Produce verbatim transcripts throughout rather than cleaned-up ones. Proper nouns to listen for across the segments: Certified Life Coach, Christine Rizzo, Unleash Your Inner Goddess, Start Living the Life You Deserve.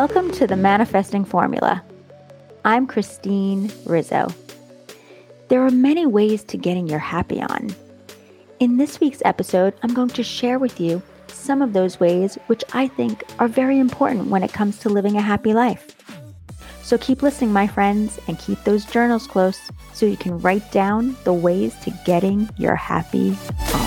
Welcome to the Manifesting Formula. I'm Christine Rizzo. There are many ways to getting your happy on. In this week's episode, I'm going to share with you some of those ways which I think are very important when it comes to living a happy life. So keep listening, my friends, and keep those journals close so you can write down the ways to getting your happy on.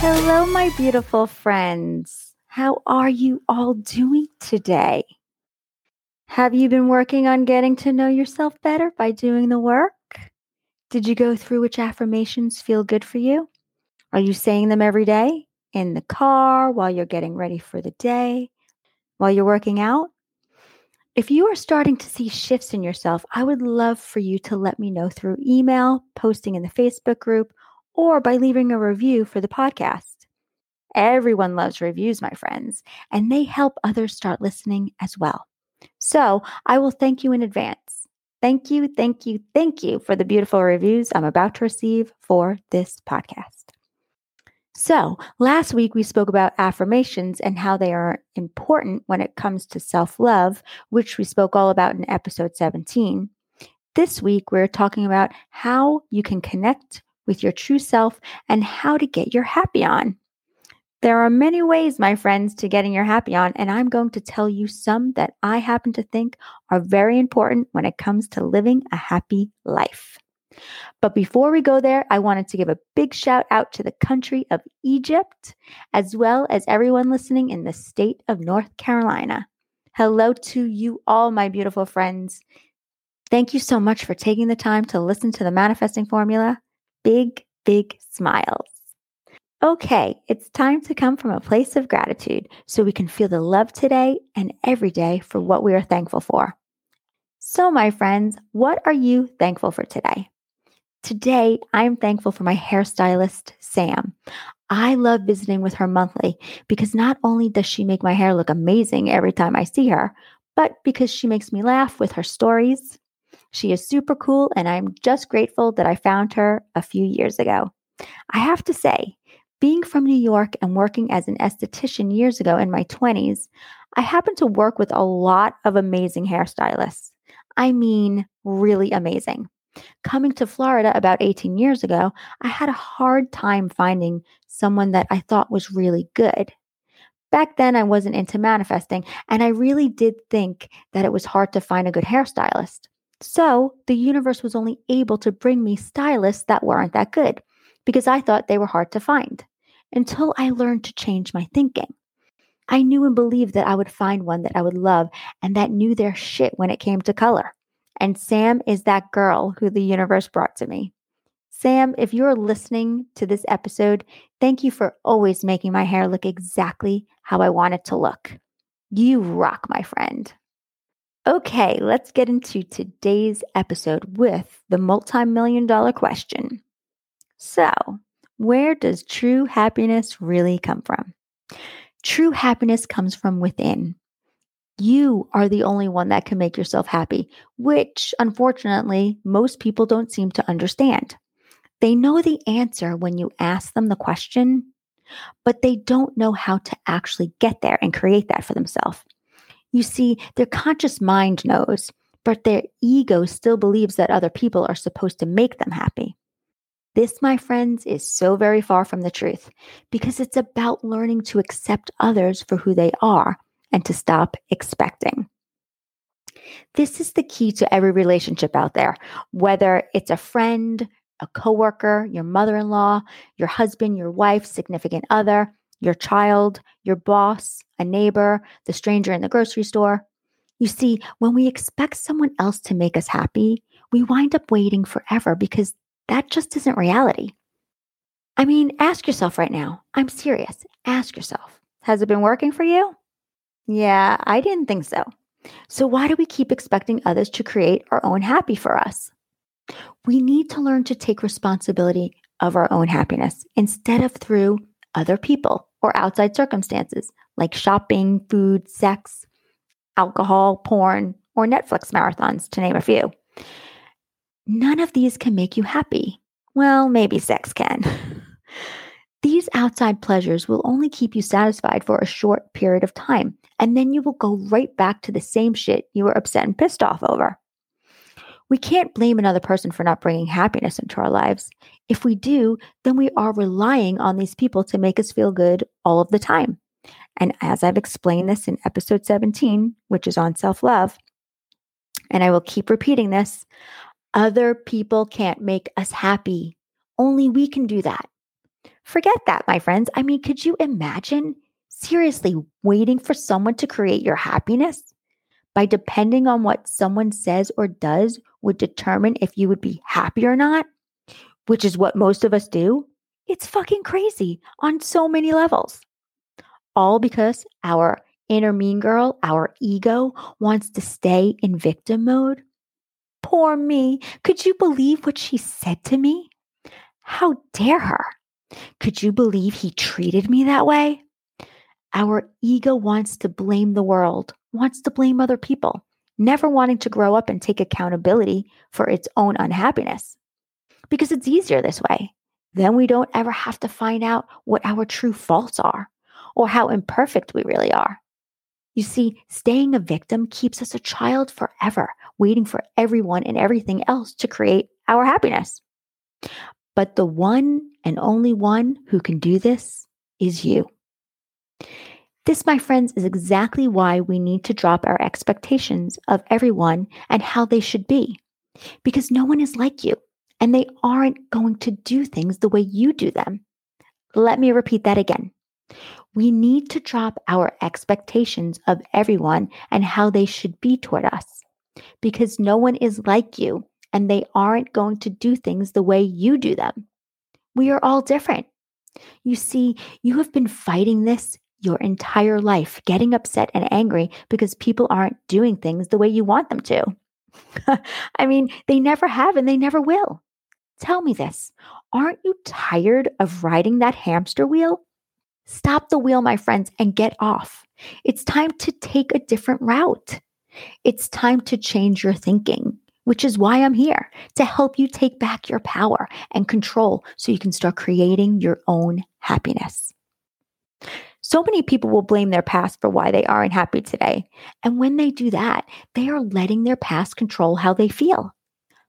Hello, my beautiful friends. How are you all doing today? Have you been working on getting to know yourself better by doing the work? Did you go through which affirmations feel good for you? Are you saying them every day? In the car, while you're getting ready for the day, while you're working out? If you are starting to see shifts in yourself, I would love for you to let me know through email, posting in the Facebook group, or by leaving a review for the podcast. Everyone loves reviews, my friends, and they help others start listening as well. So I will thank you in advance. Thank you, thank you, thank you for the beautiful reviews I'm about to receive for this podcast. So last week we spoke about affirmations and how they are important when it comes to self-love, which we spoke all about in episode seventeen. This week we're talking about how you can connect with your true self, and how to get your happy on. There are many ways, my friends, to getting your happy on, and I'm going to tell you some that I happen to think are very important when it comes to living a happy life. But before we go there, I wanted to give a big shout out to the country of Egypt, as well as everyone listening in the state of North Carolina. Hello to you all, my beautiful friends. Thank you so much for taking the time to listen to the Manifesting Formula. Big, big smiles. Okay, it's time to come from a place of gratitude so we can feel the love today and every day for what we are thankful for. So, my friends, what are you thankful for today? Today, I'm thankful for my hairstylist, Sam. I love visiting with her monthly because not only does she make my hair look amazing every time I see her, but because she makes me laugh with her stories. She is super cool, and I'm just grateful that I found her a few years ago. I have to say, being from New York and working as an esthetician years ago in my twenties, I happened to work with a lot of amazing hairstylists. I mean, really amazing. Coming to Florida about eighteen years ago, I had a hard time finding someone that I thought was really good. Back then, I wasn't into manifesting, and I really did think that it was hard to find a good hairstylist. So the universe was only able to bring me stylists that weren't that good because I thought they were hard to find until I learned to change my thinking. I knew and believed that I would find one that I would love and that knew their shit when it came to color. And Sam is that girl who the universe brought to me. Sam, if you're listening to this episode, thank you for always making my hair look exactly how I want it to look. You rock, my friend. Okay, let's get into today's episode with the multi-million dollar question. So, where does true happiness really come from? True happiness comes from within. You are the only one that can make yourself happy, which unfortunately, most people don't seem to understand. They know the answer when you ask them the question, but they don't know how to actually get there and create that for themselves. You see, their conscious mind knows, but their ego still believes that other people are supposed to make them happy. This, my friends, is so very far from the truth because it's about learning to accept others for who they are and to stop expecting. This is the key to every relationship out there, whether it's a friend, a coworker, your mother-in-law, your husband, your wife, significant other, your child, your boss, a neighbor, the stranger in the grocery store. You see, when we expect someone else to make us happy, we wind up waiting forever because that just isn't reality. I mean, ask yourself right now. I'm serious. Ask yourself, has it been working for you? Yeah, I didn't think so. So why do we keep expecting others to create our own happy for us? We need to learn to take responsibility of our own happiness instead of through other people or outside circumstances like shopping, food, sex, alcohol, porn, or Netflix marathons, to name a few. None of these can make you happy. Well, maybe sex can. These outside pleasures will only keep you satisfied for a short period of time, and then you will go right back to the same shit you were upset and pissed off over. We can't blame another person for not bringing happiness into our lives. If we do, then we are relying on these people to make us feel good all of the time. And as I've explained this in episode seventeen, which is on self-love, and I will keep repeating this, other people can't make us happy. Only we can do that. Forget that, my friends. I mean, could you imagine seriously waiting for someone to create your happiness? By depending on what someone says or does would determine if you would be happy or not, which is what most of us do. It's fucking crazy on so many levels. All because our inner mean girl, our ego, wants to stay in victim mode. Poor me. Could you believe what she said to me? How dare her? Could you believe he treated me that way? Our ego wants to blame the world, wants to blame other people, never wanting to grow up and take accountability for its own unhappiness. Because it's easier this way. Then we don't ever have to find out what our true faults are or how imperfect we really are. You see, staying a victim keeps us a child forever, waiting for everyone and everything else to create our happiness. But the one and only one who can do this is you. This, my friends, is exactly why we need to drop our expectations of everyone and how they should be. Because no one is like you, and they aren't going to do things the way you do them. Let me repeat that again. We need to drop our expectations of everyone and how they should be toward us. Because no one is like you, and they aren't going to do things the way you do them. We are all different. You see, you have been fighting this your entire life, getting upset and angry because people aren't doing things the way you want them to. I mean, they never have and they never will. Tell me this. Aren't you tired of riding that hamster wheel? Stop the wheel, my friends, and get off. It's time to take a different route. It's time to change your thinking, which is why I'm here, to help you take back your power and control so you can start creating your own happiness. So many people will blame their past for why they aren't happy today. And when they do that, they are letting their past control how they feel.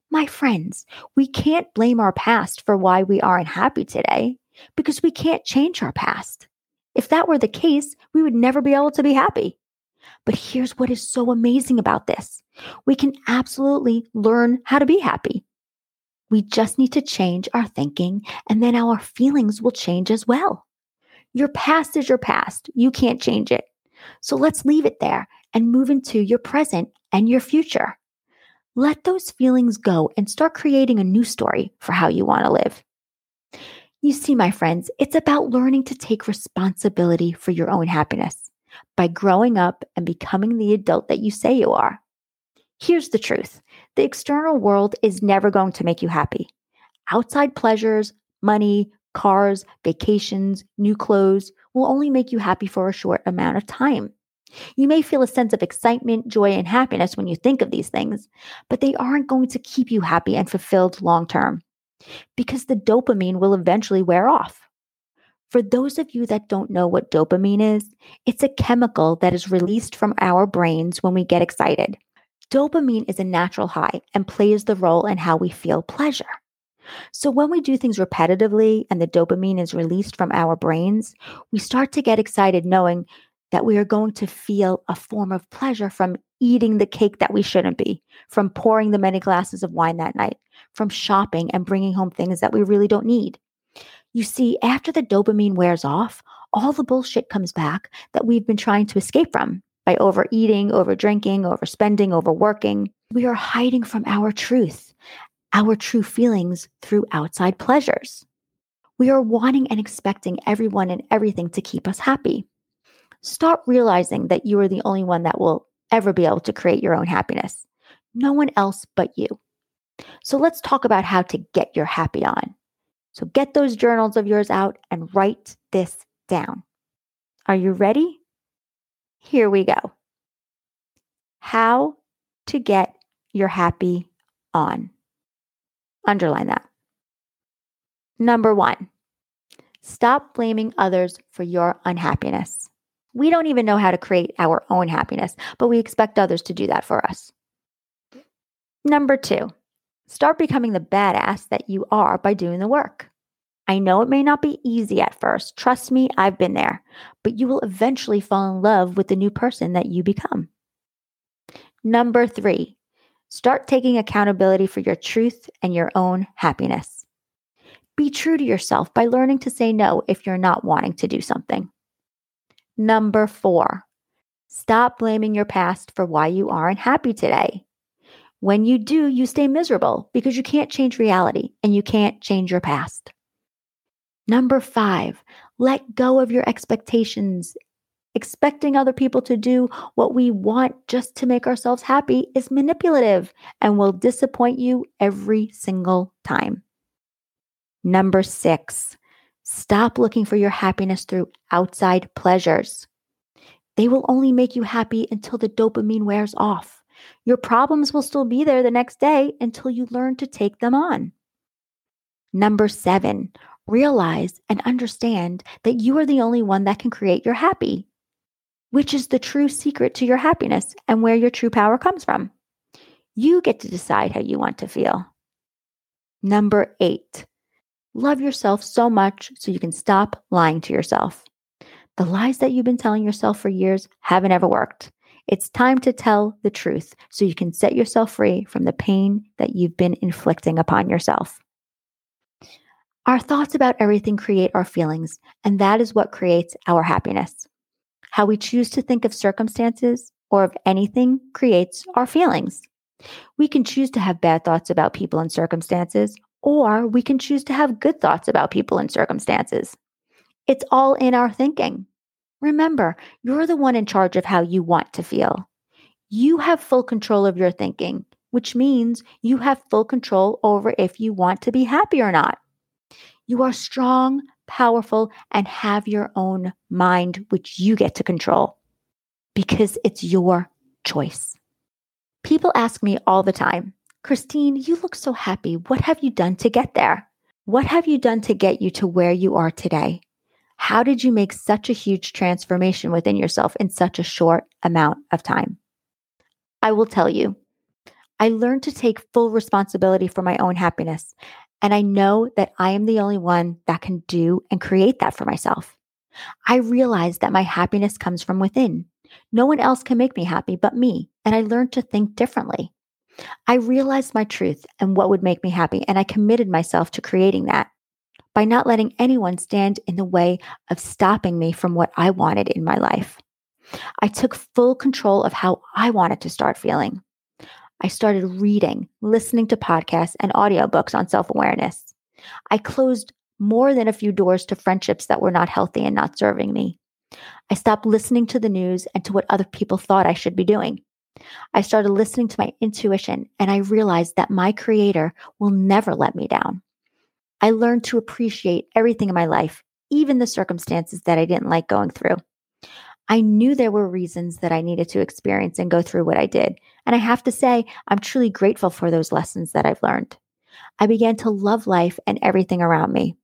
My friends, we can't blame our past for why we aren't happy today because we can't change our past. If that were the case, we would never be able to be happy. But here's what is so amazing about this. We can absolutely learn how to be happy. We just need to change our thinking, and then our feelings will change as well. Your past is your past. You can't change it. So let's leave it there and move into your present and your future. Let those feelings go and start creating a new story for how you want to live. You see, my friends, it's about learning to take responsibility for your own happiness by growing up and becoming the adult that you say you are. Here's the truth. The external world is never going to make you happy. Outside pleasures, money, cars, vacations, new clothes will only make you happy for a short amount of time. You may feel a sense of excitement, joy, and happiness when you think of these things, but they aren't going to keep you happy and fulfilled long term because the dopamine will eventually wear off. For those of you that don't know what dopamine is, it's a chemical that is released from our brains when we get excited. Dopamine is a natural high and plays the role in how we feel pleasure. So when we do things repetitively and the dopamine is released from our brains, we start to get excited knowing that we are going to feel a form of pleasure from eating the cake that we shouldn't be, from pouring the many glasses of wine that night, from shopping and bringing home things that we really don't need. You see, after the dopamine wears off, all the bullshit comes back that we've been trying to escape from by overeating, overdrinking, overspending, overworking. We are hiding from our truth, our true feelings through outside pleasures. We are wanting and expecting everyone and everything to keep us happy. Start realizing that you are the only one that will ever be able to create your own happiness. No one else but you. So let's talk about how to get your happy on. So get those journals of yours out and write this down. Are you ready? Here we go. How to get your happy on. Underline that. Number one, stop blaming others for your unhappiness. We don't even know how to create our own happiness, but we expect others to do that for us. Number two, start becoming the badass that you are by doing the work. I know it may not be easy at first. Trust me, I've been there. But you will eventually fall in love with the new person that you become. Number three, start taking accountability for your truth and your own happiness. Be true to yourself by learning to say no if you're not wanting to do something. Number four, stop blaming your past for why you aren't happy today. When you do, you stay miserable because you can't change reality and you can't change your past. Number five, let go of your expectations. Expecting other people to do what we want just to make ourselves happy is manipulative and will disappoint you every single time. Number six, stop looking for your happiness through outside pleasures. They will only make you happy until the dopamine wears off. Your problems will still be there the next day until you learn to take them on. Number seven, realize and understand that you are the only one that can create your happy, which is the true secret to your happiness and where your true power comes from. You get to decide how you want to feel. Number eight, love yourself so much so you can stop lying to yourself. The lies that you've been telling yourself for years haven't ever worked. It's time to tell the truth so you can set yourself free from the pain that you've been inflicting upon yourself. Our thoughts about everything create our feelings, and that is what creates our happiness. How we choose to think of circumstances or of anything creates our feelings. We can choose to have bad thoughts about people and circumstances, or we can choose to have good thoughts about people and circumstances. It's all in our thinking. Remember, you're the one in charge of how you want to feel. You have full control of your thinking, which means you have full control over if you want to be happy or not. You are strong, powerful, and have your own mind, which you get to control because it's your choice. People ask me all the time, Christine, you look so happy. What have you done to get there? What have you done to get you to where you are today? How did you make such a huge transformation within yourself in such a short amount of time? I will tell you, I learned to take full responsibility for my own happiness. And I know that I am the only one that can do and create that for myself. I realized that my happiness comes from within. No one else can make me happy but me. And I learned to think differently. I realized my truth and what would make me happy. And I committed myself to creating that by not letting anyone stand in the way of stopping me from what I wanted in my life. I took full control of how I wanted to start feeling. I started reading, listening to podcasts and audiobooks on self-awareness. I closed more than a few doors to friendships that were not healthy and not serving me. I stopped listening to the news and to what other people thought I should be doing. I started listening to my intuition, and I realized that my Creator will never let me down. I learned to appreciate everything in my life, even the circumstances that I didn't like going through. I knew there were reasons that I needed to experience and go through what I did. And I have to say, I'm truly grateful for those lessons that I've learned. I began to love life and everything around me.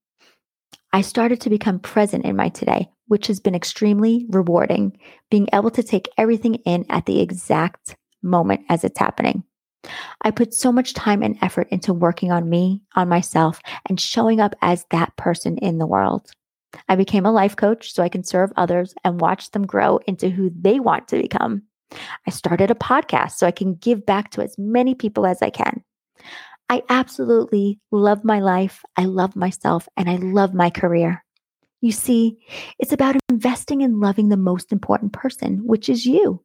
I started to become present in my today, which has been extremely rewarding, being able to take everything in at the exact moment as it's happening. I put so much time and effort into working on me, on myself, and showing up as that person in the world. I became a life coach so I can serve others and watch them grow into who they want to become. I started a podcast so I can give back to as many people as I can. I absolutely love my life. I love myself, and I love my career. You see, it's about investing in loving the most important person, which is you.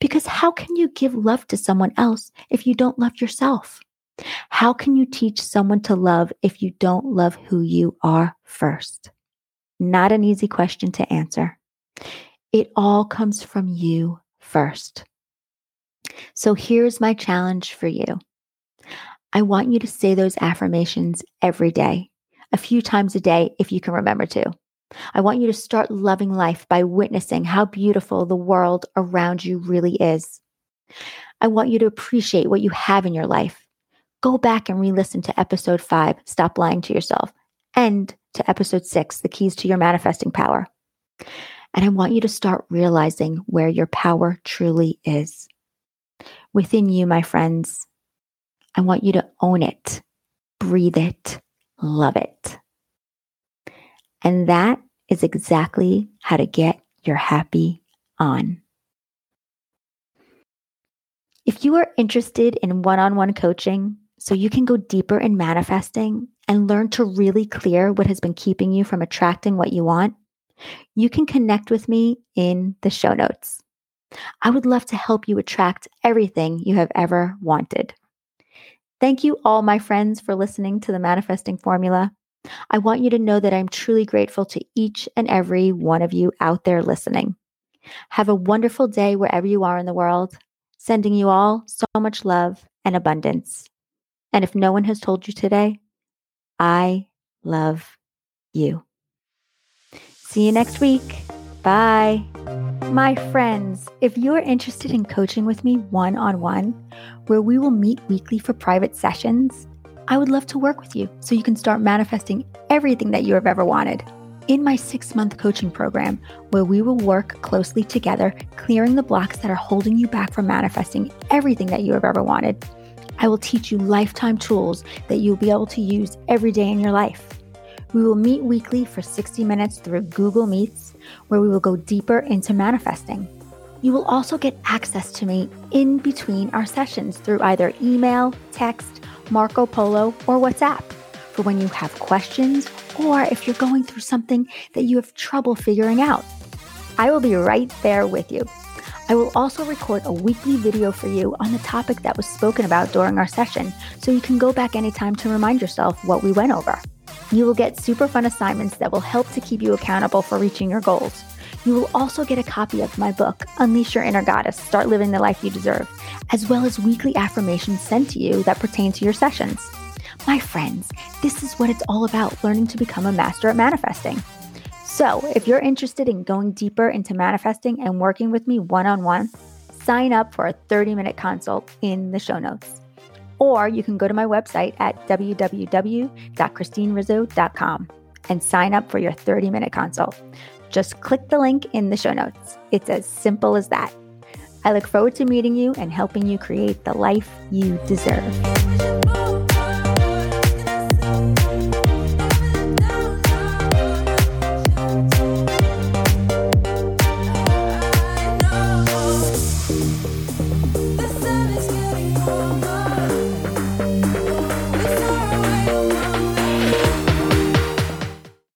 Because how can you give love to someone else if you don't love yourself? How can you teach someone to love if you don't love who you are first? Not an easy question to answer. It all comes from you first. So here's my challenge for you. I want you to say those affirmations every day, a few times a day if you can remember to. I want you to start loving life by witnessing how beautiful the world around you really is. I want you to appreciate what you have in your life. Go back and re-listen to episode five, Stop Lying to Yourself, and to episode six, The Keys to Your Manifesting Power. And I want you to start realizing where your power truly is. Within you, my friends, I want you to own it, breathe it, love it. And that is exactly how to get your happy on. If you are interested in one-on-one coaching so you can go deeper in manifesting and learn to really clear what has been keeping you from attracting what you want, you can connect with me in the show notes. I would love to help you attract everything you have ever wanted. Thank you all, my friends, for listening to The Manifesting Formula. I want you to know that I'm truly grateful to each and every one of you out there listening. Have a wonderful day wherever you are in the world. Sending you all so much love and abundance. And if no one has told you today, I love you. See you next week. Bye. My friends, if you're interested in coaching with me one-on-one, where we will meet weekly for private sessions, I would love to work with you so you can start manifesting everything that you have ever wanted. In my six-month coaching program, where we will work closely together, clearing the blocks that are holding you back from manifesting everything that you have ever wanted. I will teach you lifetime tools that you'll be able to use every day in your life. We will meet weekly for sixty minutes through Google Meets, where we will go deeper into manifesting. You will also get access to me in between our sessions through either email, text, Marco Polo, or WhatsApp. For when you have questions or if you're going through something that you have trouble figuring out. I will be right there with you. I will also record a weekly video for you on the topic that was spoken about during our session, so you can go back anytime to remind yourself what we went over. You will get super fun assignments that will help to keep you accountable for reaching your goals. You will also get a copy of my book, Unleash Your Inner Goddess, Start Living the Life You Deserve, as well as weekly affirmations sent to you that pertain to your sessions. My friends, this is what it's all about, learning to become a master at manifesting. So if you're interested in going deeper into manifesting and working with me one-on-one, sign up for a thirty-minute consult in the show notes. Or you can go to my website at w w w dot christine rizzo dot com and sign up for your thirty-minute consult. Just click the link in the show notes. It's as simple as that. I look forward to meeting you and helping you create the life you deserve.